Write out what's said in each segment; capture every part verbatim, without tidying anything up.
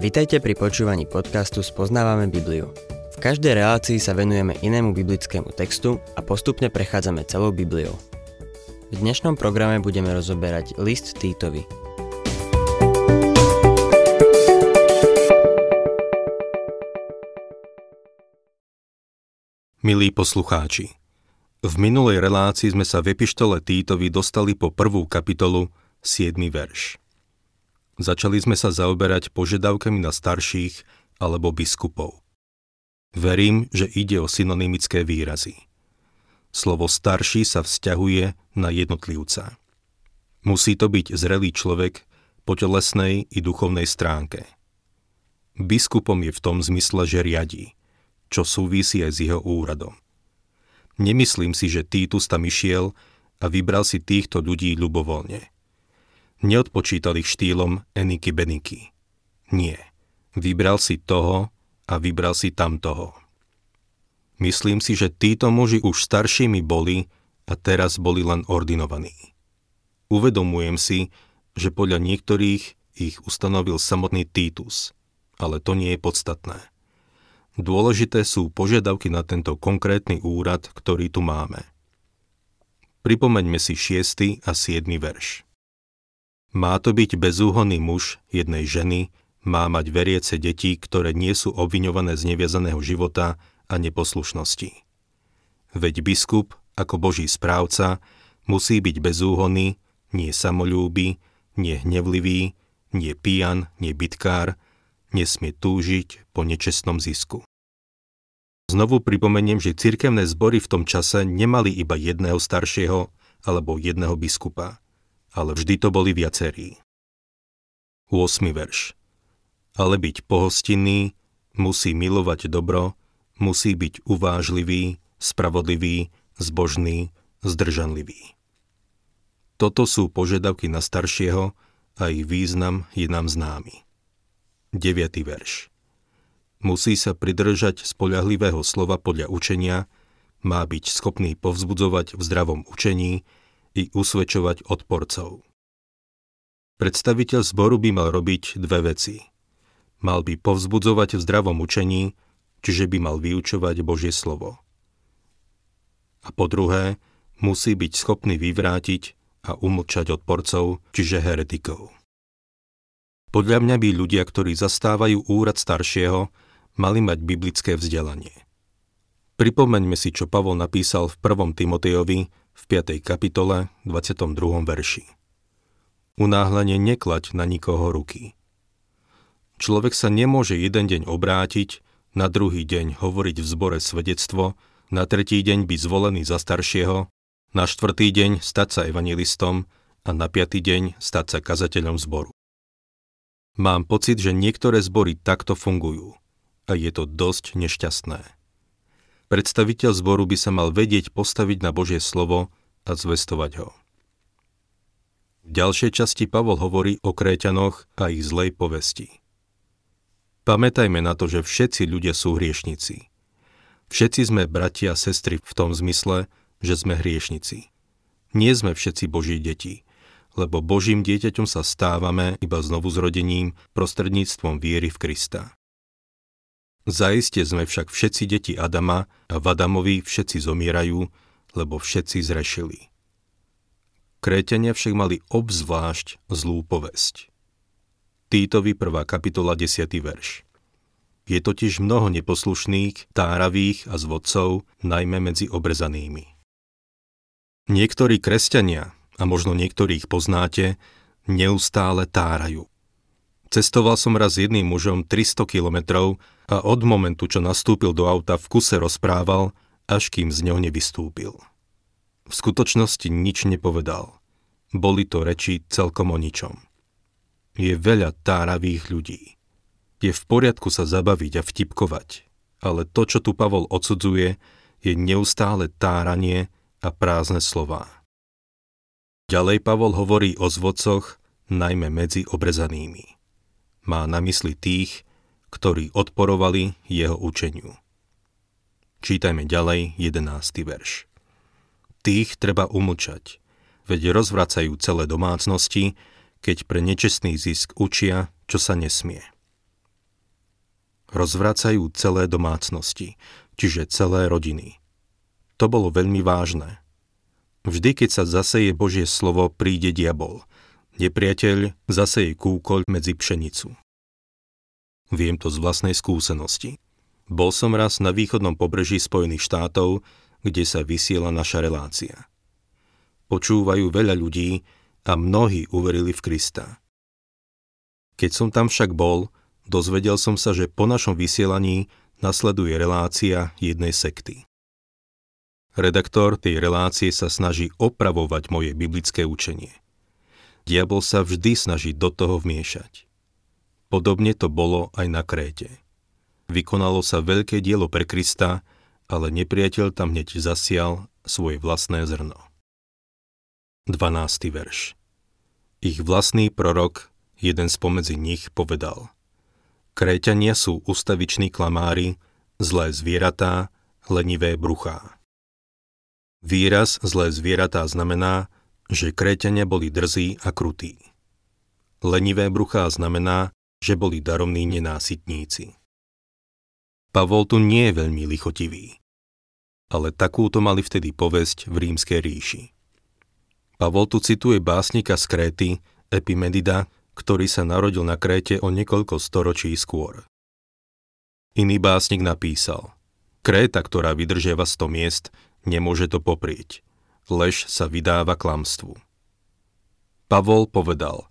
Vitajte pri počúvaní podcastu Spoznávame Bibliu. V každej relácii sa venujeme inému biblickému textu a postupne prechádzame celou Bibliou. V dnešnom programe budeme rozoberať list Títovi. Milí poslucháči, v minulej relácii sme sa v epištole Títovi dostali po prvú kapitolu, siedmy verš. Začali sme sa zaoberať požiadavkami na starších alebo biskupov. Verím, že ide o synonymické výrazy. Slovo starší sa vzťahuje na jednotlivca. Musí to byť zrelý človek po telesnej i duchovnej stránke. Biskupom je v tom zmysle, že riadí, čo súvisí aj s jeho úradom. Nemyslím si, že Títus tam išiel a vybral si týchto ľudí ľubovoľne. Neodpočítal ich štýlom eniky beniky. Nie, vybral si toho a vybral si tamtoho. Myslím si, že títo muži už staršími boli a teraz boli len ordinovaní. Uvedomujem si, že podľa niektorých ich ustanovil samotný Títus, ale to nie je podstatné. Dôležité sú požiadavky na tento konkrétny úrad, ktorý tu máme. Pripomeňme si šiesty a siedmy verš. Má to byť bezúhonný muž jednej ženy, má mať veriace deti, ktoré nie sú obviňované z neviazaného života a neposlušnosti. Veď biskup, ako Boží správca, musí byť bezúhonný, nie samolúby, nie hnevlivý, nie pijan, nie bitkár, nesmie túžiť po nečestnom zisku. Znovu pripomeniem, že cirkevné zbory v tom čase nemali iba jedného staršieho alebo jedného biskupa, ale vždy to boli viacerí. ôsmy verš. Ale byť pohostinný, musí milovať dobro, musí byť uvážlivý, spravodlivý, zbožný, zdržanlivý. Toto sú požiadavky na staršieho a ich význam je nám známy. deviaty verš. Musí sa pridržať spoľahlivého slova podľa učenia, má byť schopný povzbudzovať v zdravom učení i usvedčovať odporcov. Predstaviteľ zboru by mal robiť dve veci. Mal by povzbudzovať v zdravom učení, čiže by mal vyučovať Božie slovo. A po druhé, musí byť schopný vyvrátiť a umlčať odporcov, čiže heretikov. Podľa mňa by ľudia, ktorí zastávajú úrad staršieho, mali mať biblické vzdelanie. Pripomeňme si, čo Pavol napísal v prvom Timotejovi, v piatej kapitole, dvadsiatom druhom verši. Unáhlenie neklaď na nikoho ruky. Človek sa nemôže jeden deň obrátiť, na druhý deň hovoriť v zbore svedectvo, na tretí deň byť zvolený za staršieho, na štvrtý deň stať sa evanjelistom a na piaty deň stať sa kazateľom zboru. Mám pocit, že niektoré zbory takto fungujú a je to dosť nešťastné. Predstaviteľ zboru by sa mal vedieť postaviť na Božie slovo a zvestovať ho. V ďalšej časti Pavol hovorí o Kréťanoch a ich zlej povesti. Pamätajme na to, že všetci ľudia sú hriešnici. Všetci sme bratia a sestry v tom zmysle, že sme hriešnici. Nie sme všetci Boží deti, lebo Božím dieťaťom sa stávame iba znovuzrodením prostredníctvom viery v Krista. Zaiste sme však všetci deti Adama a v Adamovi všetci zomierajú, lebo všetci zrešili. Kréťania však mali obzvlášť zlú povesť. Títovi prvá kapitola desiaty verš. Je totiž mnoho neposlušných, táravých a zvodcov, najmä medzi obrezanými. Niektorí kresťania, a možno niektorých poznáte, neustále tárajú. Cestoval som raz s jedným mužom tristo kilometrov a od momentu, čo nastúpil do auta, v kuse rozprával, až kým z neho nevystúpil. V skutočnosti nič nepovedal. Boli to reči celkom o ničom. Je veľa táravých ľudí. Je v poriadku sa zabaviť a vtipkovať, ale to, čo tu Pavol odsudzuje, je neustále táranie a prázdne slová. Ďalej Pavol hovorí o zvodcoch, najmä medzi obrezanými. Má na mysli tých, ktorí odporovali jeho učeniu. Čítajme ďalej jedenásty verš. Tých treba umlčať, veď rozvracajú celé domácnosti, keď pre nečestný zisk učia, čo sa nesmie. Rozvracajú celé domácnosti, čiže celé rodiny. To bolo veľmi vážne. Vždy, keď sa zaseje Božie slovo, príde diabol. Nepriateľ zaseje kúkoľ medzi pšenicu. Viem to z vlastnej skúsenosti. Bol som raz na východnom pobreží Spojených štátov, kde sa vysiela naša relácia. Počúvajú veľa ľudí a mnohí uverili v Krista. Keď som tam však bol, dozvedel som sa, že po našom vysielaní nasleduje relácia jednej sekty. Redaktor tej relácie sa snaží opravovať moje biblické učenie. Diabol sa vždy snaží do toho vmiešať. Podobne to bolo aj na Kréte. Vykonalo sa veľké dielo pre Krista, ale nepriateľ tam hneď zasial svoje vlastné zrno. dvanásty verš. Ich vlastný prorok, jeden spomedzi nich, povedal: Kréťania sú ustaviční klamári, zlé zvieratá, lenivé bruchá. Výraz zlé zvieratá znamená, že Kréťania boli drzí a krutí. Lenivé bruchá znamená, že boli daromní nenásytníci. Pavol tu nie je veľmi lichotivý, ale takúto mali vtedy povesť v Rímskej ríši. Pavol tu cituje básnika z Kréty, Epimedida, ktorý sa narodil na Kréte o niekoľko storočí skôr. Iný básnik napísal: Kréta, ktorá vydržiava sto miest, nemôže to poprieť. Lež sa vydáva klamstvu. Pavol povedal: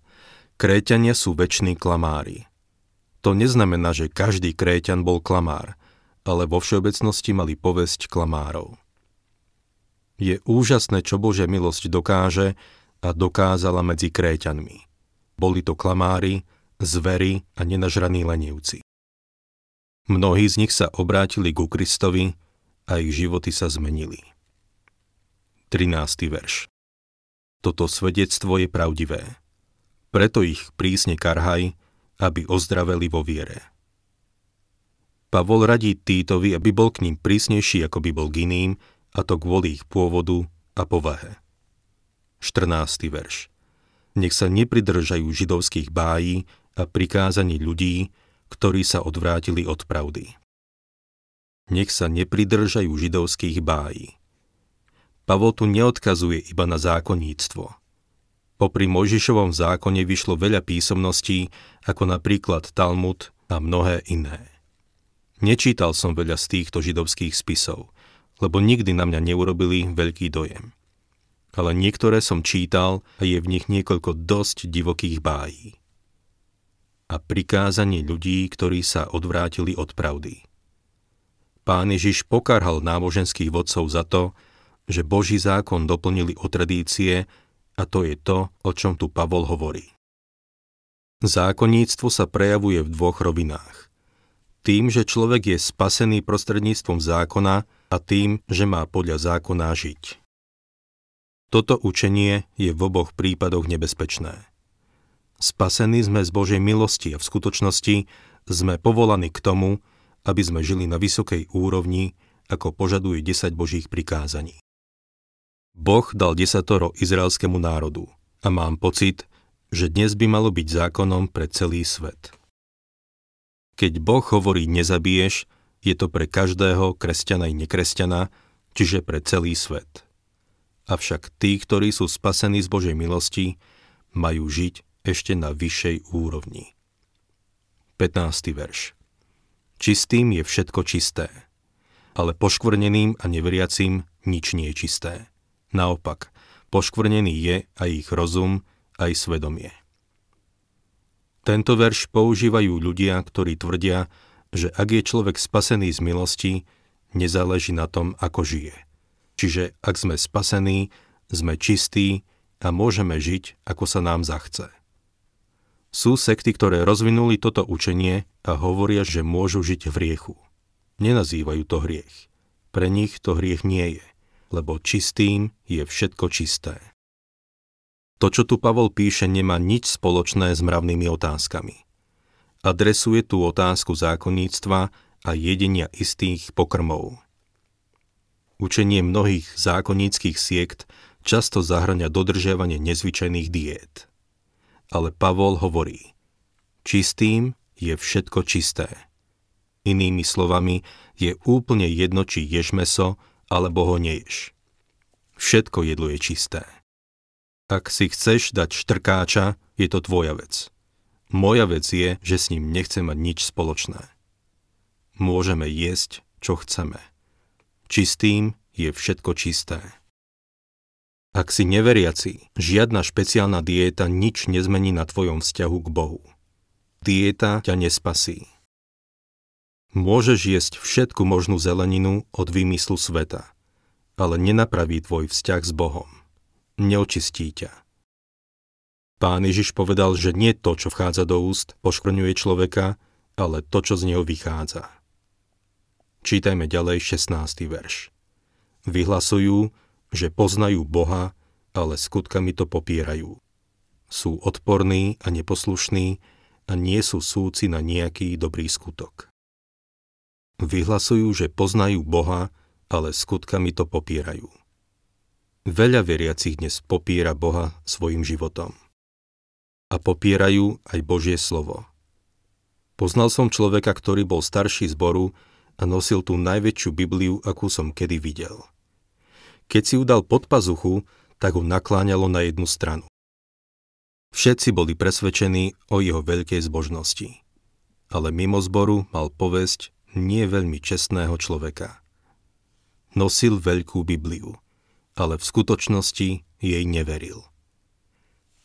Kréťania sú večný klamári. To neznamená, že každý Kréťan bol klamár, ale vo všeobecnosti mali povesť klamárov. Je úžasné, čo Božia milosť dokáže a dokázala medzi Kréťanmi. Boli to klamári, zveri a nenažraní lenivci. Mnohí z nich sa obrátili ku Kristovi a ich životy sa zmenili. trinásty verš. Toto svedectvo je pravdivé. Preto ich prísne karhaj, aby ozdraveli vo viere. Pavol radí Títovi, aby bol k ním prísnejší, ako by bol k iným, a to kvôli ich pôvodu a povahe. štrnásty verš. Nech sa nepridržajú židovských bájí a prikázaní ľudí, ktorí sa odvrátili od pravdy. Nech sa nepridržajú židovských bájí. Pavol tu neodkazuje iba na zákonníctvo. Popri Mojžišovom zákone vyšlo veľa písomností, ako napríklad Talmud a mnohé iné. Nečítal som veľa z týchto židovských spisov, lebo nikdy na mňa neurobili veľký dojem. Ale niektoré som čítal a je v nich niekoľko dosť divokých bájí. A prikázanie ľudí, ktorí sa odvrátili od pravdy. Pán Ježiš pokarhal náboženských vodcov za to, že Boží zákon doplnili o tradície, a to je to, o čom tu Pavol hovorí. Zákonníctvo sa prejavuje v dvoch rovinách. Tým, že človek je spasený prostredníctvom zákona, a tým, že má podľa zákona žiť. Toto učenie je v oboch prípadoch nebezpečné. Spasení sme z Božej milosti a v skutočnosti sme povolaní k tomu, aby sme žili na vysokej úrovni, ako požaduje desať Božích prikázaní. Boh dal desatoro izraelskému národu a mám pocit, že dnes by malo byť zákonom pre celý svet. Keď Boh hovorí nezabiješ, je to pre každého, kresťana i nekresťana, čiže pre celý svet. Avšak tí, ktorí sú spasení z Božej milosti, majú žiť ešte na vyššej úrovni. pätnásty verš. Čistým je všetko čisté, ale poškvrneným a neveriacím nič nie je čisté. Naopak, poškvrnený je aj ich rozum, aj svedomie. Tento verš používajú ľudia, ktorí tvrdia, že ak je človek spasený z milosti, nezáleží na tom, ako žije. Čiže ak sme spasení, sme čistí a môžeme žiť, ako sa nám zachce. Sú sekty, ktoré rozvinuli toto učenie a hovoria, že môžu žiť v hriechu. Nenazývajú to hriech. Pre nich to hriech nie je, lebo čistým je všetko čisté. To, čo tu Pavol píše, nemá nič spoločné s mravnými otázkami. Adresuje tú otázku zákonníctva a jedenia istých pokrmov. Učenie mnohých zákonníckych siekt často zahŕňa dodržiavanie nezvyčajných diét. Ale Pavol hovorí: čistým je všetko čisté. Inými slovami, je úplne jedno, či ješ mäso, alebo ho neješ. Všetko jedlo je čisté. Ak si chceš dať štrkáča, je to tvoja vec. Moja vec je, že s ním nechcem mať nič spoločné. Môžeme jesť, čo chceme. Čistým je všetko čisté. Ak si neveriaci, žiadna špeciálna diéta nič nezmení na tvojom vzťahu k Bohu. Diéta ťa nespasí. Môžeš jesť všetku možnú zeleninu od výmyslu sveta, ale nenapraví tvoj vzťah s Bohom. Neočistí ťa. Pán Ježiš povedal, že nie to, čo vchádza do úst, poškvrňuje človeka, ale to, čo z neho vychádza. Čítajme ďalej šestnásty verš. Vyhlasujú, že poznajú Boha, ale skutkami to popierajú. Sú odporní a neposlušní a nie sú súci na nejaký dobrý skutok. Vyhlasujú, že poznajú Boha, ale skutkami to popierajú. Veľa veriacich dnes popiera Boha svojim životom. A popierajú aj Božie slovo. Poznal som človeka, ktorý bol starší zboru a nosil tú najväčšiu Bibliu, akú som kedy videl. Keď si ju dal pod pazuchu, tak ho nakláňalo na jednu stranu. Všetci boli presvedčení o jeho veľkej zbožnosti. Ale mimo zboru mal povesť nie veľmi čestného človeka. Nosil veľkú Bibliu, ale v skutočnosti jej neveril.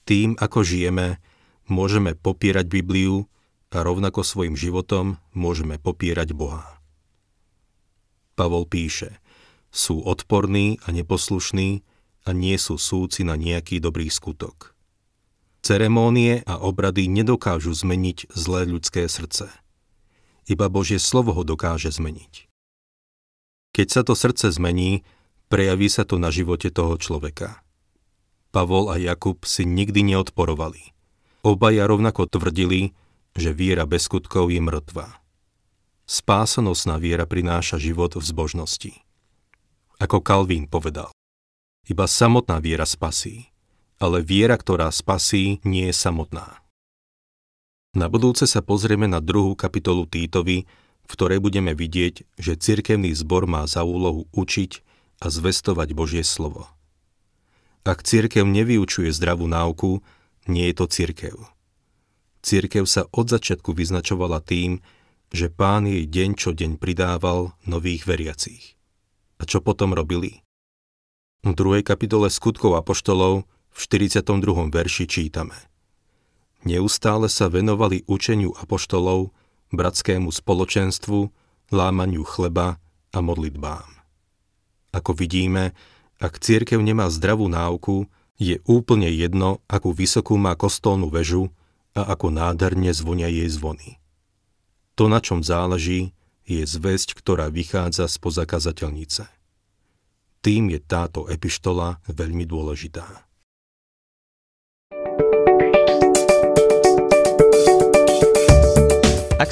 Tým, ako žijeme, môžeme popierať Bibliu a rovnako svojim životom môžeme popierať Boha. Pavol píše, sú odporní a neposlušní a nie sú súci na nejaký dobrý skutok. Ceremónie a obrady nedokážu zmeniť zlé ľudské srdce. Iba Božie slovo ho dokáže zmeniť. Keď sa to srdce zmení, prejaví sa to na živote toho človeka. Pavol a Jakub si nikdy neodporovali. Obaja rovnako tvrdili, že viera bez skutkov je mŕtva. Spásanostná viera prináša život v zbožnosti. Ako Kalvín povedal, iba samotná viera spasí, ale viera, ktorá spasí, nie je samotná. Na budúce sa pozrieme na druhú kapitolu Títovi, v ktorej budeme vidieť, že cirkevný zbor má za úlohu učiť a zvestovať Božie slovo. Ak cirkev nevyučuje zdravú náuku, nie je to cirkev. Cirkev sa od začiatku vyznačovala tým, že Pán jej deň čo deň pridával nových veriacich. A čo potom robili? V druhej kapitole Skutkov apoštolov v štyridsiatom druhom verši čítame. Neustále sa venovali učeniu apoštolov, bratskému spoločenstvu, lámaniu chleba a modlitbám. Ako vidíme, ak cirkev nemá zdravú náuku, je úplne jedno, akú vysokú má kostolnú väžu a ako nádherne zvonia jej zvony. To, na čom záleží, je zvesť, ktorá vychádza spoza kazateľnice. Tým je táto epištola veľmi dôležitá. Ak